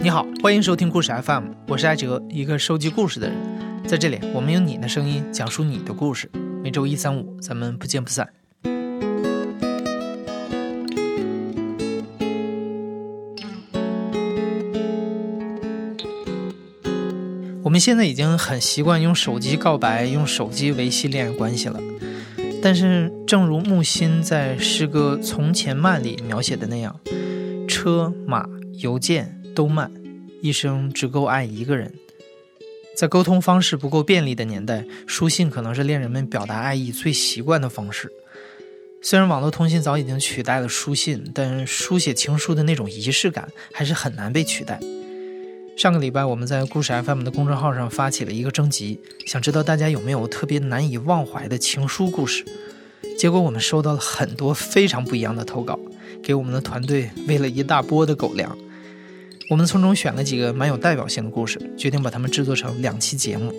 你好，欢迎收听故事 FM， 我是艾哲，一个收集故事的人。在这里，我们用你的声音讲述你的故事。每周一、三、五，咱们不见不散。我们现在已经很习惯用手机告白，用手机维系恋爱关系了。但是，正如木心在诗歌《从前慢》里描写的那样，车马邮件都慢，一生只够爱一个人。在沟通方式不够便利的年代，书信可能是恋人们表达爱意最习惯的方式。虽然网络通信早已经取代了书信，但书写情书的那种仪式感还是很难被取代。上个礼拜我们在故事 FM 的公众号上发起了一个征集，想知道大家有没有特别难以忘怀的情书故事。结果我们收到了很多非常不一样的投稿，给我们的团队喂了一大波的狗粮。我们从中选了几个蛮有代表性的故事，决定把它们制作成2期节目。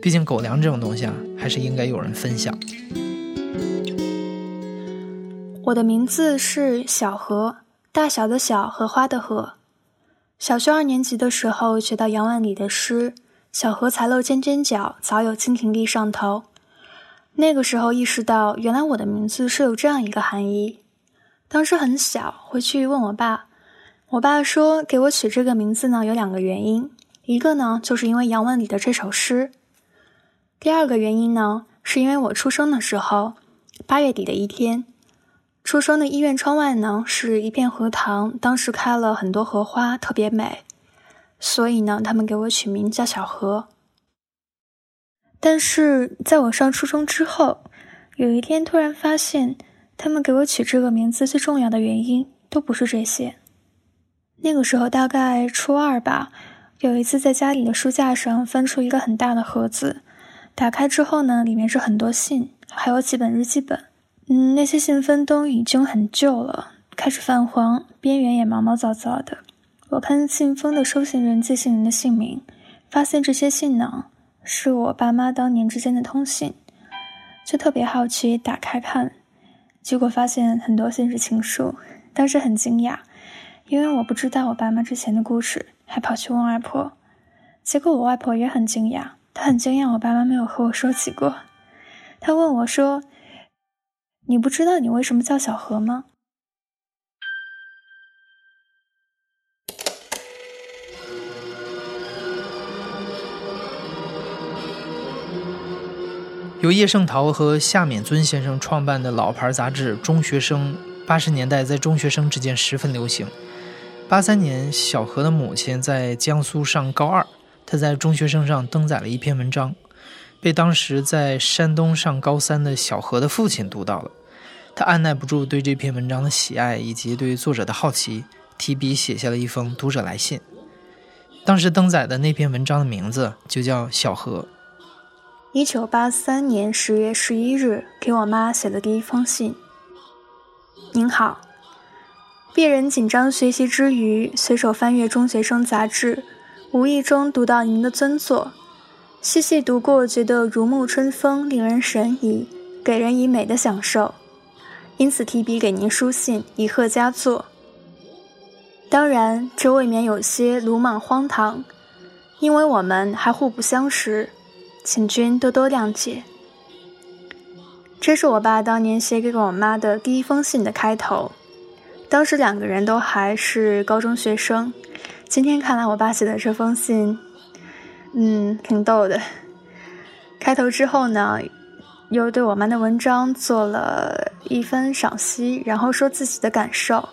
毕竟狗粮这种东西啊，还是应该有人分享。我的名字是小荷，大小的小，荷花的荷。小学2年级的时候学到杨万里的诗，小荷才露尖尖角，早有蜻蜓立上头。那个时候意识到，原来我的名字是有这样一个含义。当时很小，回去问我爸，我爸说给我取这个名字呢有2个原因，一个呢就是因为杨万里的这首诗，第2个原因呢是因为我出生的时候8月底的一天，出生的医院窗外呢是一片荷塘，当时开了很多荷花，特别美，所以呢他们给我取名叫小荷。但是在我上初中之后，有一天突然发现，他们给我取这个名字最重要的原因都不是这些。那个时候大概初2吧，有一次在家里的书架上翻出一个很大的盒子，打开之后呢，里面是很多信，还有几本日记本。那些信封都已经很旧了，开始泛黄，边缘也毛毛躁躁的。我看信封的收信人、寄信人的姓名，发现这些信呢是我爸妈当年之间的通信，就特别好奇打开看，结果发现很多信是情书，当时很惊讶。因为我不知道我爸妈之前的故事，还跑去问外婆，结果我外婆也很惊讶，她很惊讶我爸妈没有和我说起过。她问我说，你不知道你为什么叫小荷吗？由叶圣陶和夏勉尊先生创办的老牌杂志《中学生》，80年代在中学生之间十分流行。83年，小荷的母亲在江苏上高2，她在中学生上登载了一篇文章，被当时在山东上高3的小荷的父亲读到了。他按耐不住对这篇文章的喜爱以及对作者的好奇，提笔写下了一封读者来信。当时登载的那篇文章的名字就叫《小荷》。1983年10月11日，给我妈写的第一封信。您好，鄙人紧张学习之余，随手翻阅《中学生》杂志，无意中读到您的尊作，细细读过，觉得如沐春风，令人神怡，给人以美的享受，因此提笔给您书信，以贺佳作。当然，这未免有些鲁莽荒唐，因为我们还互不相识，请君多多谅解。这是我爸当年写给我妈的第一封信的开头。当时2个人都还是高中学生，今天看来我爸写的这封信挺逗的。开头之后呢，又对我妈的文章做了一番赏析，然后说自己的感受，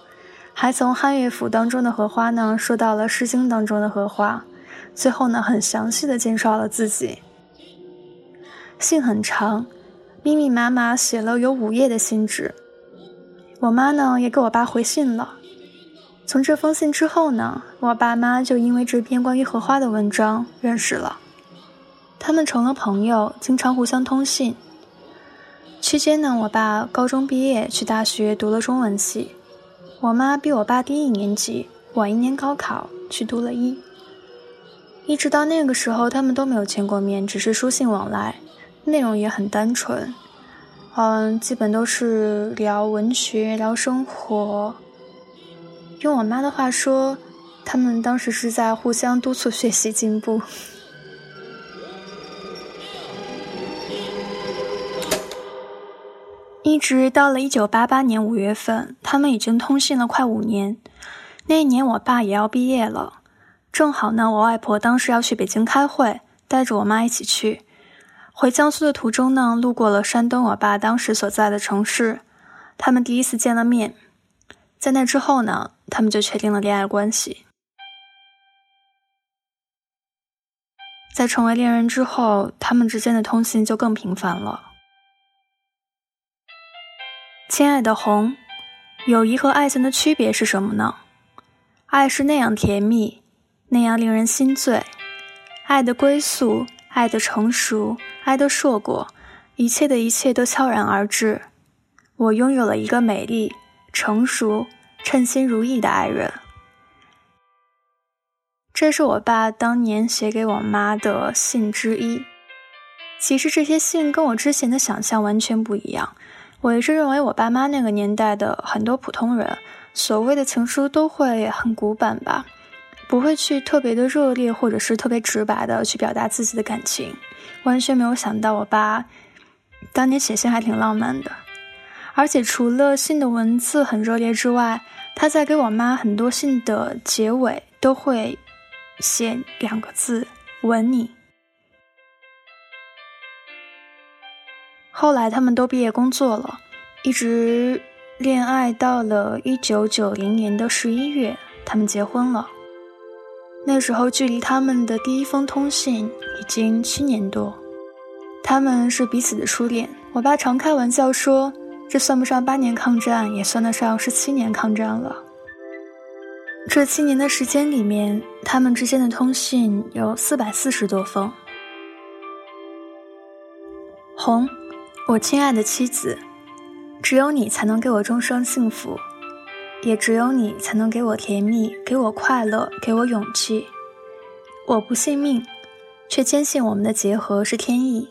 还从汉乐府当中的荷花呢说到了诗经当中的荷花，最后呢很详细的介绍了自己。信很长，密密麻麻写了有5页的信纸。我妈呢也给我爸回信了。从这封信之后呢，我爸妈就因为这篇关于荷花的文章认识了，他们成了朋友，经常互相通信。期间呢，我爸高中毕业去大学读了中文系，我妈比我爸低1年级，晚1年高考去读了医。一直到那个时候他们都没有见过面，只是书信往来，内容也很单纯。基本都是聊文学，聊生活。用我妈的话说，他们当时是在互相督促学习进步。一直到了1988年5月份，他们已经通信了快5年。那一年我爸也要毕业了，正好呢，我外婆当时要去北京开会，带着我妈一起去。回江苏的途中呢，路过了山东我爸当时所在的城市，他们第一次见了面。在那之后呢，他们就确定了恋爱关系。在成为恋人之后，他们之间的通信就更频繁了。亲爱的红，友谊和爱情的区别是什么呢？爱是那样甜蜜，那样令人心醉，爱的归宿，爱的成熟，爱的硕果，一切的一切都悄然而至。我拥有了一个美丽、成熟、称心如意的爱人。这是我爸当年写给我妈的信之一。其实这些信跟我之前的想象完全不一样。我一直认为我爸妈那个年代的很多普通人所谓的情书都会很古板吧，不会去特别的热烈或者是特别直白的去表达自己的感情。完全没有想到我爸当年写信还挺浪漫的，而且除了信的文字很热烈之外，他在给我妈很多信的结尾都会写2个字，吻你。后来他们都毕业工作了，一直恋爱到了1990年11月，他们结婚了。那时候距离他们的第一封通信已经7年多。他们是彼此的初恋。我爸常开玩笑说，这算不上8年抗战，也算得上是7年抗战了。这7年的时间里面，他们之间的通信有440多封。红，我亲爱的妻子，只有你才能给我终生幸福，也只有你才能给我甜蜜，给我快乐，给我勇气。我不信命，却坚信我们的结合是天意。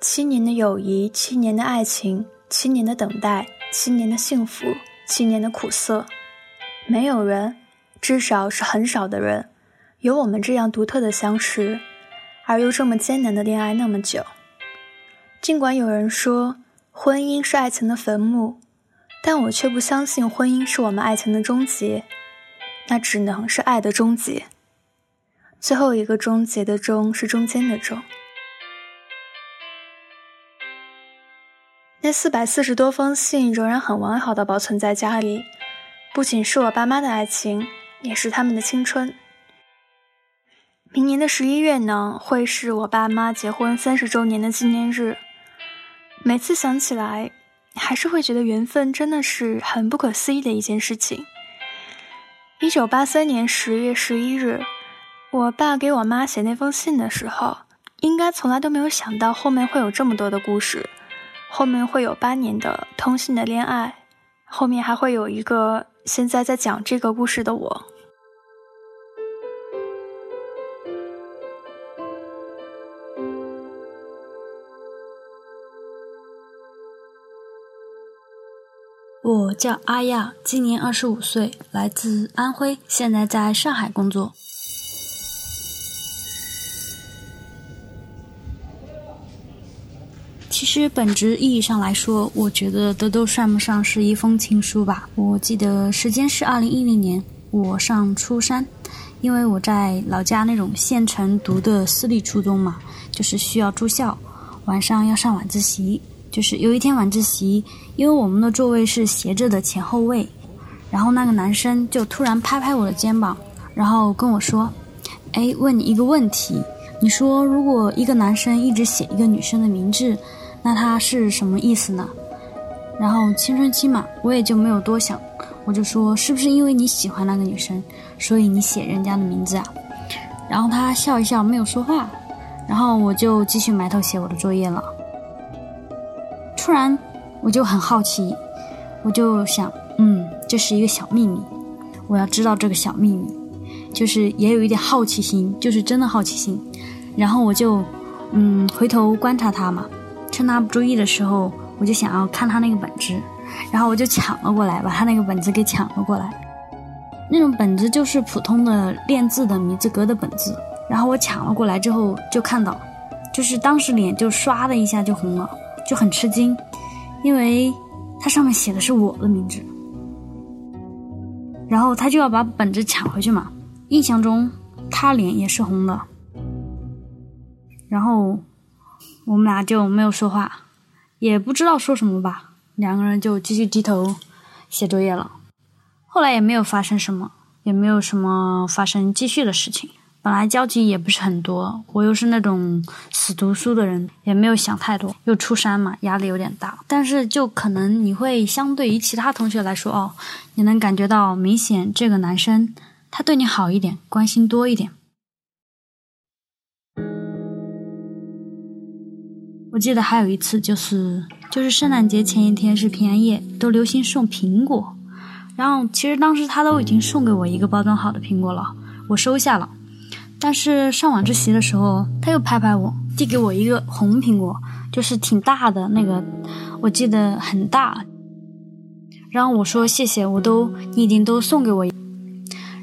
7年的友谊，7年的爱情，7年的等待，7年的幸福，7年的苦涩。没有人，至少是很少的人，有我们这样独特的相识，而又这么艰难的恋爱那么久。尽管有人说婚姻是爱情的坟墓，但我却不相信婚姻是我们爱情的终结，那只能是爱的终结。最后一个终结的终是中间的中。那440多封信仍然很完好地保存在家里，不仅是我爸妈的爱情，也是他们的青春。明年的11月呢，会是我爸妈结婚30周年的纪念日。每次想起来，还是会觉得缘分真的是很不可思议的一件事情。1983年10月11日，我爸给我妈写那封信的时候，应该从来都没有想到后面会有这么多的故事，后面会有8年的通信的恋爱，后面还会有一个现在在讲这个故事的我。我叫阿亚，今年25岁，来自安徽，现在在上海工作。其实本质意义上来说，我觉得这都算不上是一封情书吧。我记得时间是2010年，我上初3，因为我在老家那种县城读的私立初中嘛，就是需要住校，晚上要上晚自习。就是有一天晚自习，因为我们的座位是斜着的前后位，然后那个男生就突然拍拍我的肩膀，然后跟我说，问你一个问题，你说如果一个男生一直写一个女生的名字，那他是什么意思呢？然后青春期嘛，我也就没有多想，我就说，是不是因为你喜欢那个女生，所以你写人家的名字啊？然后他笑一笑，没有说话，然后我就继续埋头写我的作业了。突然我就很好奇，我就想，这是一个小秘密，我要知道这个小秘密，就是也有一点好奇心，就是真的好奇心。然后我就回头观察他嘛，趁他不注意的时候，我就想要看他那个本子，然后我就抢了过来，把他那个本子给抢了过来。那种本子就是普通的练字的米字格的本子，然后我抢了过来之后就看到，就是当时脸就唰的一下就红了，就很吃惊，因为它上面写的是我的名字。然后他就要把本子抢回去嘛，印象中他脸也是红的，然后我们俩就没有说话，也不知道说什么吧，两个人就继续低头写作业了。后来也没有发生什么，也没有什么发生继续的事情。本来交集也不是很多，我又是那种死读书的人，也没有想太多，又初三嘛，压力有点大。但是就可能你会相对于其他同学来说，哦，你能感觉到明显这个男生他对你好一点，关心多一点。我记得还有一次就是圣诞节前一天是平安夜，都流行送苹果，然后其实当时他都已经送给我一个包装好的苹果了，我收下了。但是上晚自习的时候，他又拍拍我，递给我一个红苹果，就是挺大的那个，我记得很大。然后我说谢谢，你已经都送给我。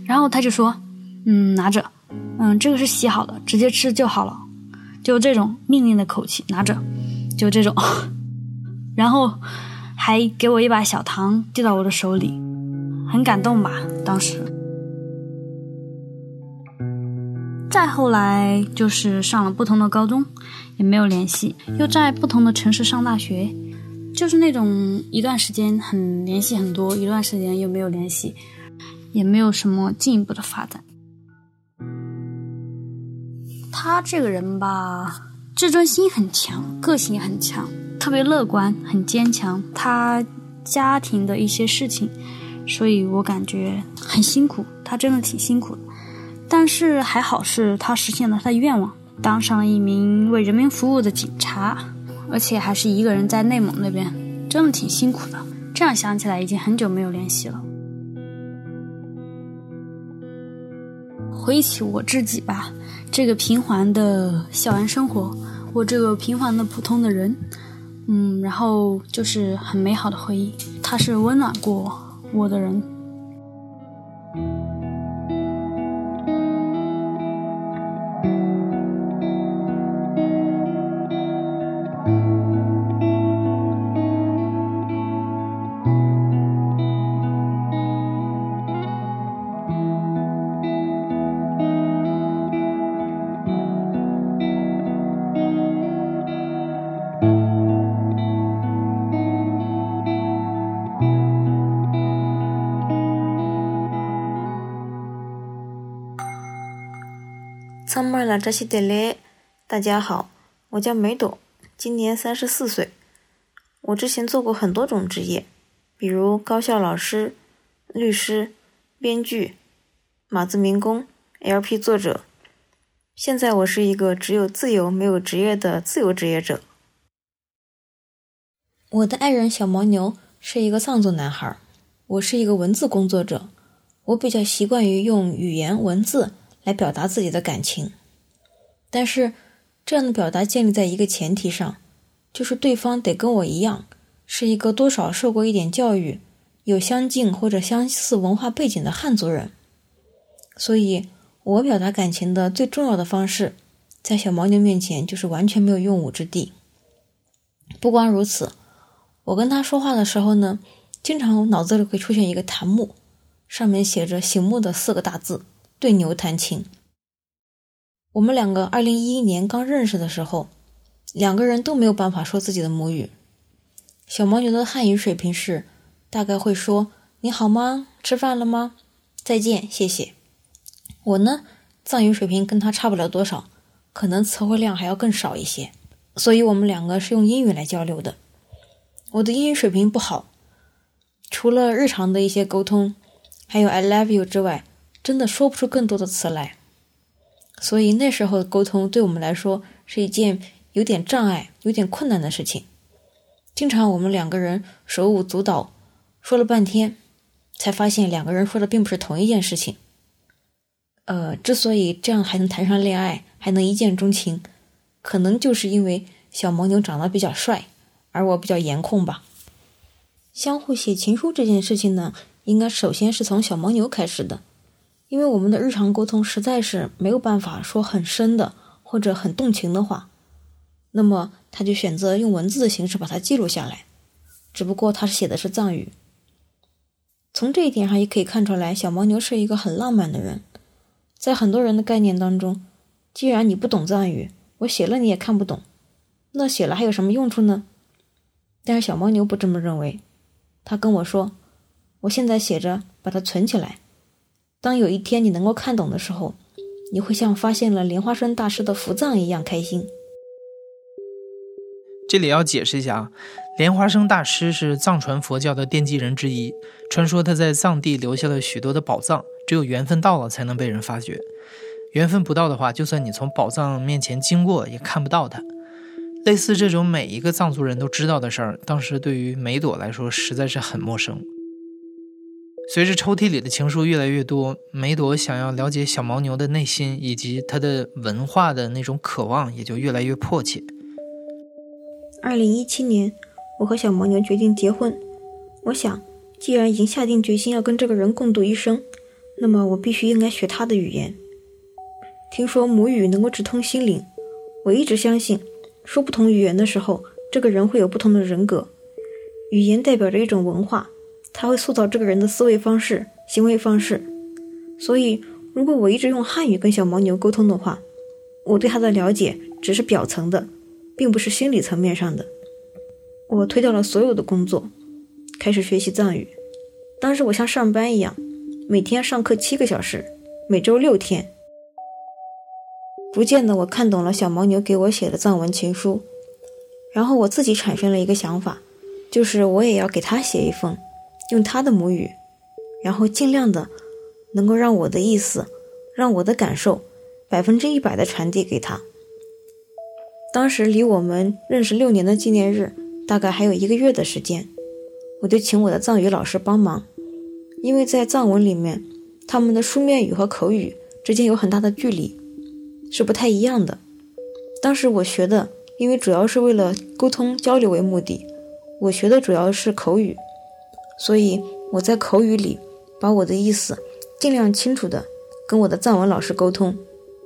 然后他就说，拿着，这个是洗好的，直接吃就好了，就这种命令的口气，拿着，就这种。然后还给我一把小糖递到我的手里，很感动吧，当时。再后来就是上了不同的高中，也没有联系，又在不同的城市上大学，就是那种一段时间很联系很多，一段时间又没有联系，也没有什么进一步的发展。他这个人吧，自尊心很强，个性很强，特别乐观，很坚强。他家庭的一些事情，所以我感觉很辛苦，他真的挺辛苦的。但是还好是他实现了他的愿望，当上了一名为人民服务的警察，而且还是一个人在内蒙那边，真的挺辛苦的。这样想起来已经很久没有联系了。回忆起我自己吧，这个平凡的校园生活，我这个平凡的普通的人，然后就是很美好的回忆，他是温暖过我的人。大家好，我叫梅朵，今年34岁。我之前做过很多种职业，比如高校老师、律师、编剧、码字民工、LP 作者。现在我是一个只有自由没有职业的自由职业者。我的爱人小牦牛是一个藏族男孩，我是一个文字工作者，我比较习惯于用语言文字来表达自己的感情，但是这样的表达建立在一个前提上，就是对方得跟我一样，是一个多少受过一点教育，有相近或者相似文化背景的汉族人。所以我表达感情的最重要的方式，在小牦牛面前就是完全没有用武之地。不光如此，我跟他说话的时候呢，经常脑子里会出现一个檀木，上面写着醒目的4个大字，对牛弹琴。我们两个2011年刚认识的时候，两个人都没有办法说自己的母语。小牦牛的汉语水平是大概会说你好吗，吃饭了吗，再见，谢谢。我呢，藏语水平跟他差不了多少，可能词汇量还要更少一些，所以我们两个是用英语来交流的。我的英语水平不好，除了日常的一些沟通，还有 I love you 之外，真的说不出更多的词来，所以那时候的沟通对我们来说是一件有点障碍、有点困难的事情。经常我们两个人手舞足蹈，说了半天，才发现两个人说的并不是同一件事情。之所以这样还能谈上恋爱，还能一见钟情，可能就是因为小牦牛长得比较帅，而我比较颜控吧。相互写情书这件事情呢，应该首先是从小牦牛开始的，因为我们的日常沟通实在是没有办法说很深的或者很动情的话，那么他就选择用文字的形式把它记录下来，只不过他写的是藏语。从这一点上也可以看出来，小牦牛是一个很浪漫的人。在很多人的概念当中，既然你不懂藏语，我写了你也看不懂，那写了还有什么用处呢？但是小牦牛不这么认为，他跟我说，我现在写着把它存起来，当有一天你能够看懂的时候，你会像发现了莲花生大师的佛藏一样开心。这里要解释一下啊，莲花生大师是藏传佛教的奠基人之一，传说他在藏地留下了许多的宝藏，只有缘分到了才能被人发掘，缘分不到的话，就算你从宝藏面前经过也看不到它。类似这种每一个藏族人都知道的事儿，当时对于梅朵来说实在是很陌生。随着抽屉里的情书越来越多，梅朵想要了解小牦牛的内心以及他的文化的那种渴望也就越来越迫切。2017年，我和小牦牛决定结婚。我想，既然已经下定决心要跟这个人共度一生，那么我必须应该学他的语言。听说母语能够直通心灵，我一直相信，说不同语言的时候，这个人会有不同的人格。语言代表着一种文化，它会塑造这个人的思维方式、行为方式。所以，如果我一直用汉语跟小牦牛沟通的话，我对他的了解只是表层的，并不是心理层面上的。我推掉了所有的工作，开始学习藏语。当时我像上班一样，每天上课7个小时，每周6天。逐渐的，我看懂了小牦牛给我写的藏文情书，然后我自己产生了一个想法，就是我也要给他写一封，用他的母语，然后尽量的能够让我的意思，让我的感受100%的传递给他。当时离我们认识6年的纪念日大概还有1个月的时间，我就请我的藏语老师帮忙，因为在藏文里面，他们的书面语和口语之间有很大的距离，是不太一样的。当时我学的，因为主要是为了沟通交流为目的，我学的主要是口语，所以我在口语里把我的意思尽量清楚的跟我的藏文老师沟通，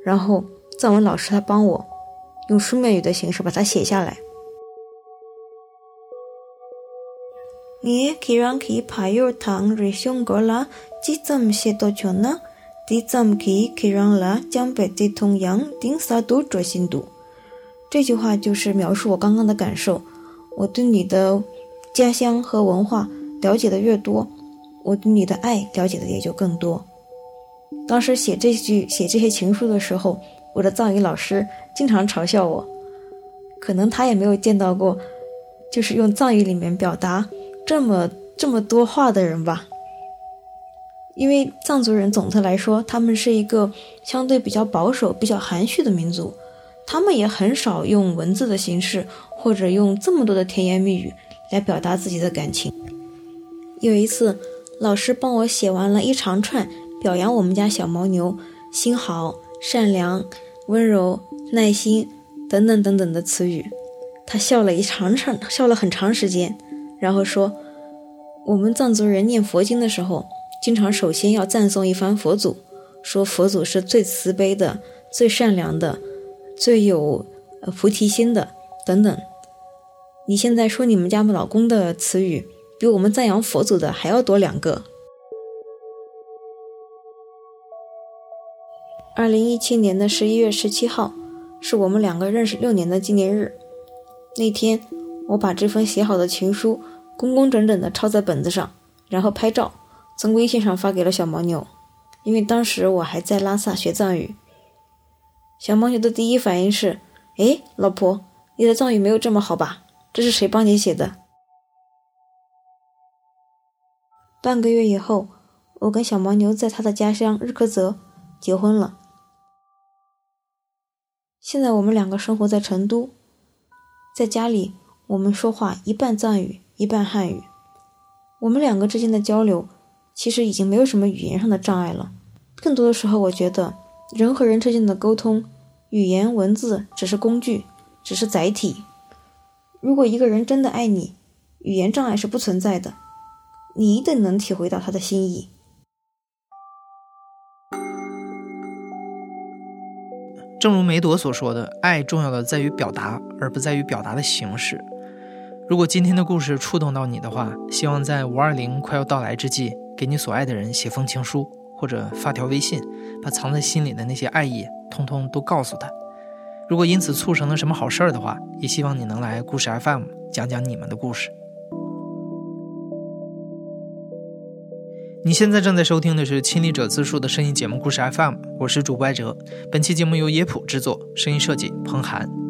然后藏文老师他帮我用书面语的形式把它写下来。你既然去朋友堂日向过了，即怎写多久呢？即怎去既然了，将被地同样顶撒多着心度。这句话就是描述我刚刚的感受。我对你的家乡和文化了解的越多，我对你的爱了解的也就更多。当时写这些情书的时候，我的藏语老师经常嘲笑我，可能他也没有见到过就是用藏语里面表达这么多话的人吧。因为藏族人总的来说，他们是一个相对比较保守、比较含蓄的民族，他们也很少用文字的形式或者用这么多的甜言蜜语来表达自己的感情。有一次，老师帮我写完了一长串表扬我们家小牦牛心好、善良、温柔、耐心等等等等的词语，他笑了很长时间，然后说，我们藏族人念佛经的时候，经常首先要赞颂一番佛祖，说佛祖是最慈悲的、最善良的、最有菩提心的等等。你现在说你们家老公的词语比我们赞扬佛祖的还要多2个。2017年的11月17号是我们2个认识6年的纪念日。那天，我把这封写好的情书工工整整地抄在本子上，然后拍照，从微信上发给了小牦牛，因为当时我还在拉萨学藏语。小牦牛的第一反应是：诶，老婆，你的藏语没有这么好吧？这是谁帮你写的？半个月以后，我跟小牦牛在他的家乡日喀则结婚了。现在我们2个生活在成都，在家里我们说话一半藏语一半汉语。我们2个之间的交流其实已经没有什么语言上的障碍了。更多的时候，我觉得人和人之间的沟通，语言文字只是工具，只是载体。如果一个人真的爱你，语言障碍是不存在的。你一定能体会到他的心意。正如梅朵所说的，爱重要的在于表达，而不在于表达的形式。如果今天的故事触动到你的话，希望在520快要到来之际，给你所爱的人写封情书，或者发条微信，把藏在心里的那些爱意通通都告诉他。如果因此促成了什么好事的话，也希望你能来故事 FM 讲讲你们的故事。你现在正在收听的是亲历者自述的声音节目故事 FM， 我是主播艾哲。本期节目由野普制作，声音设计彭涵。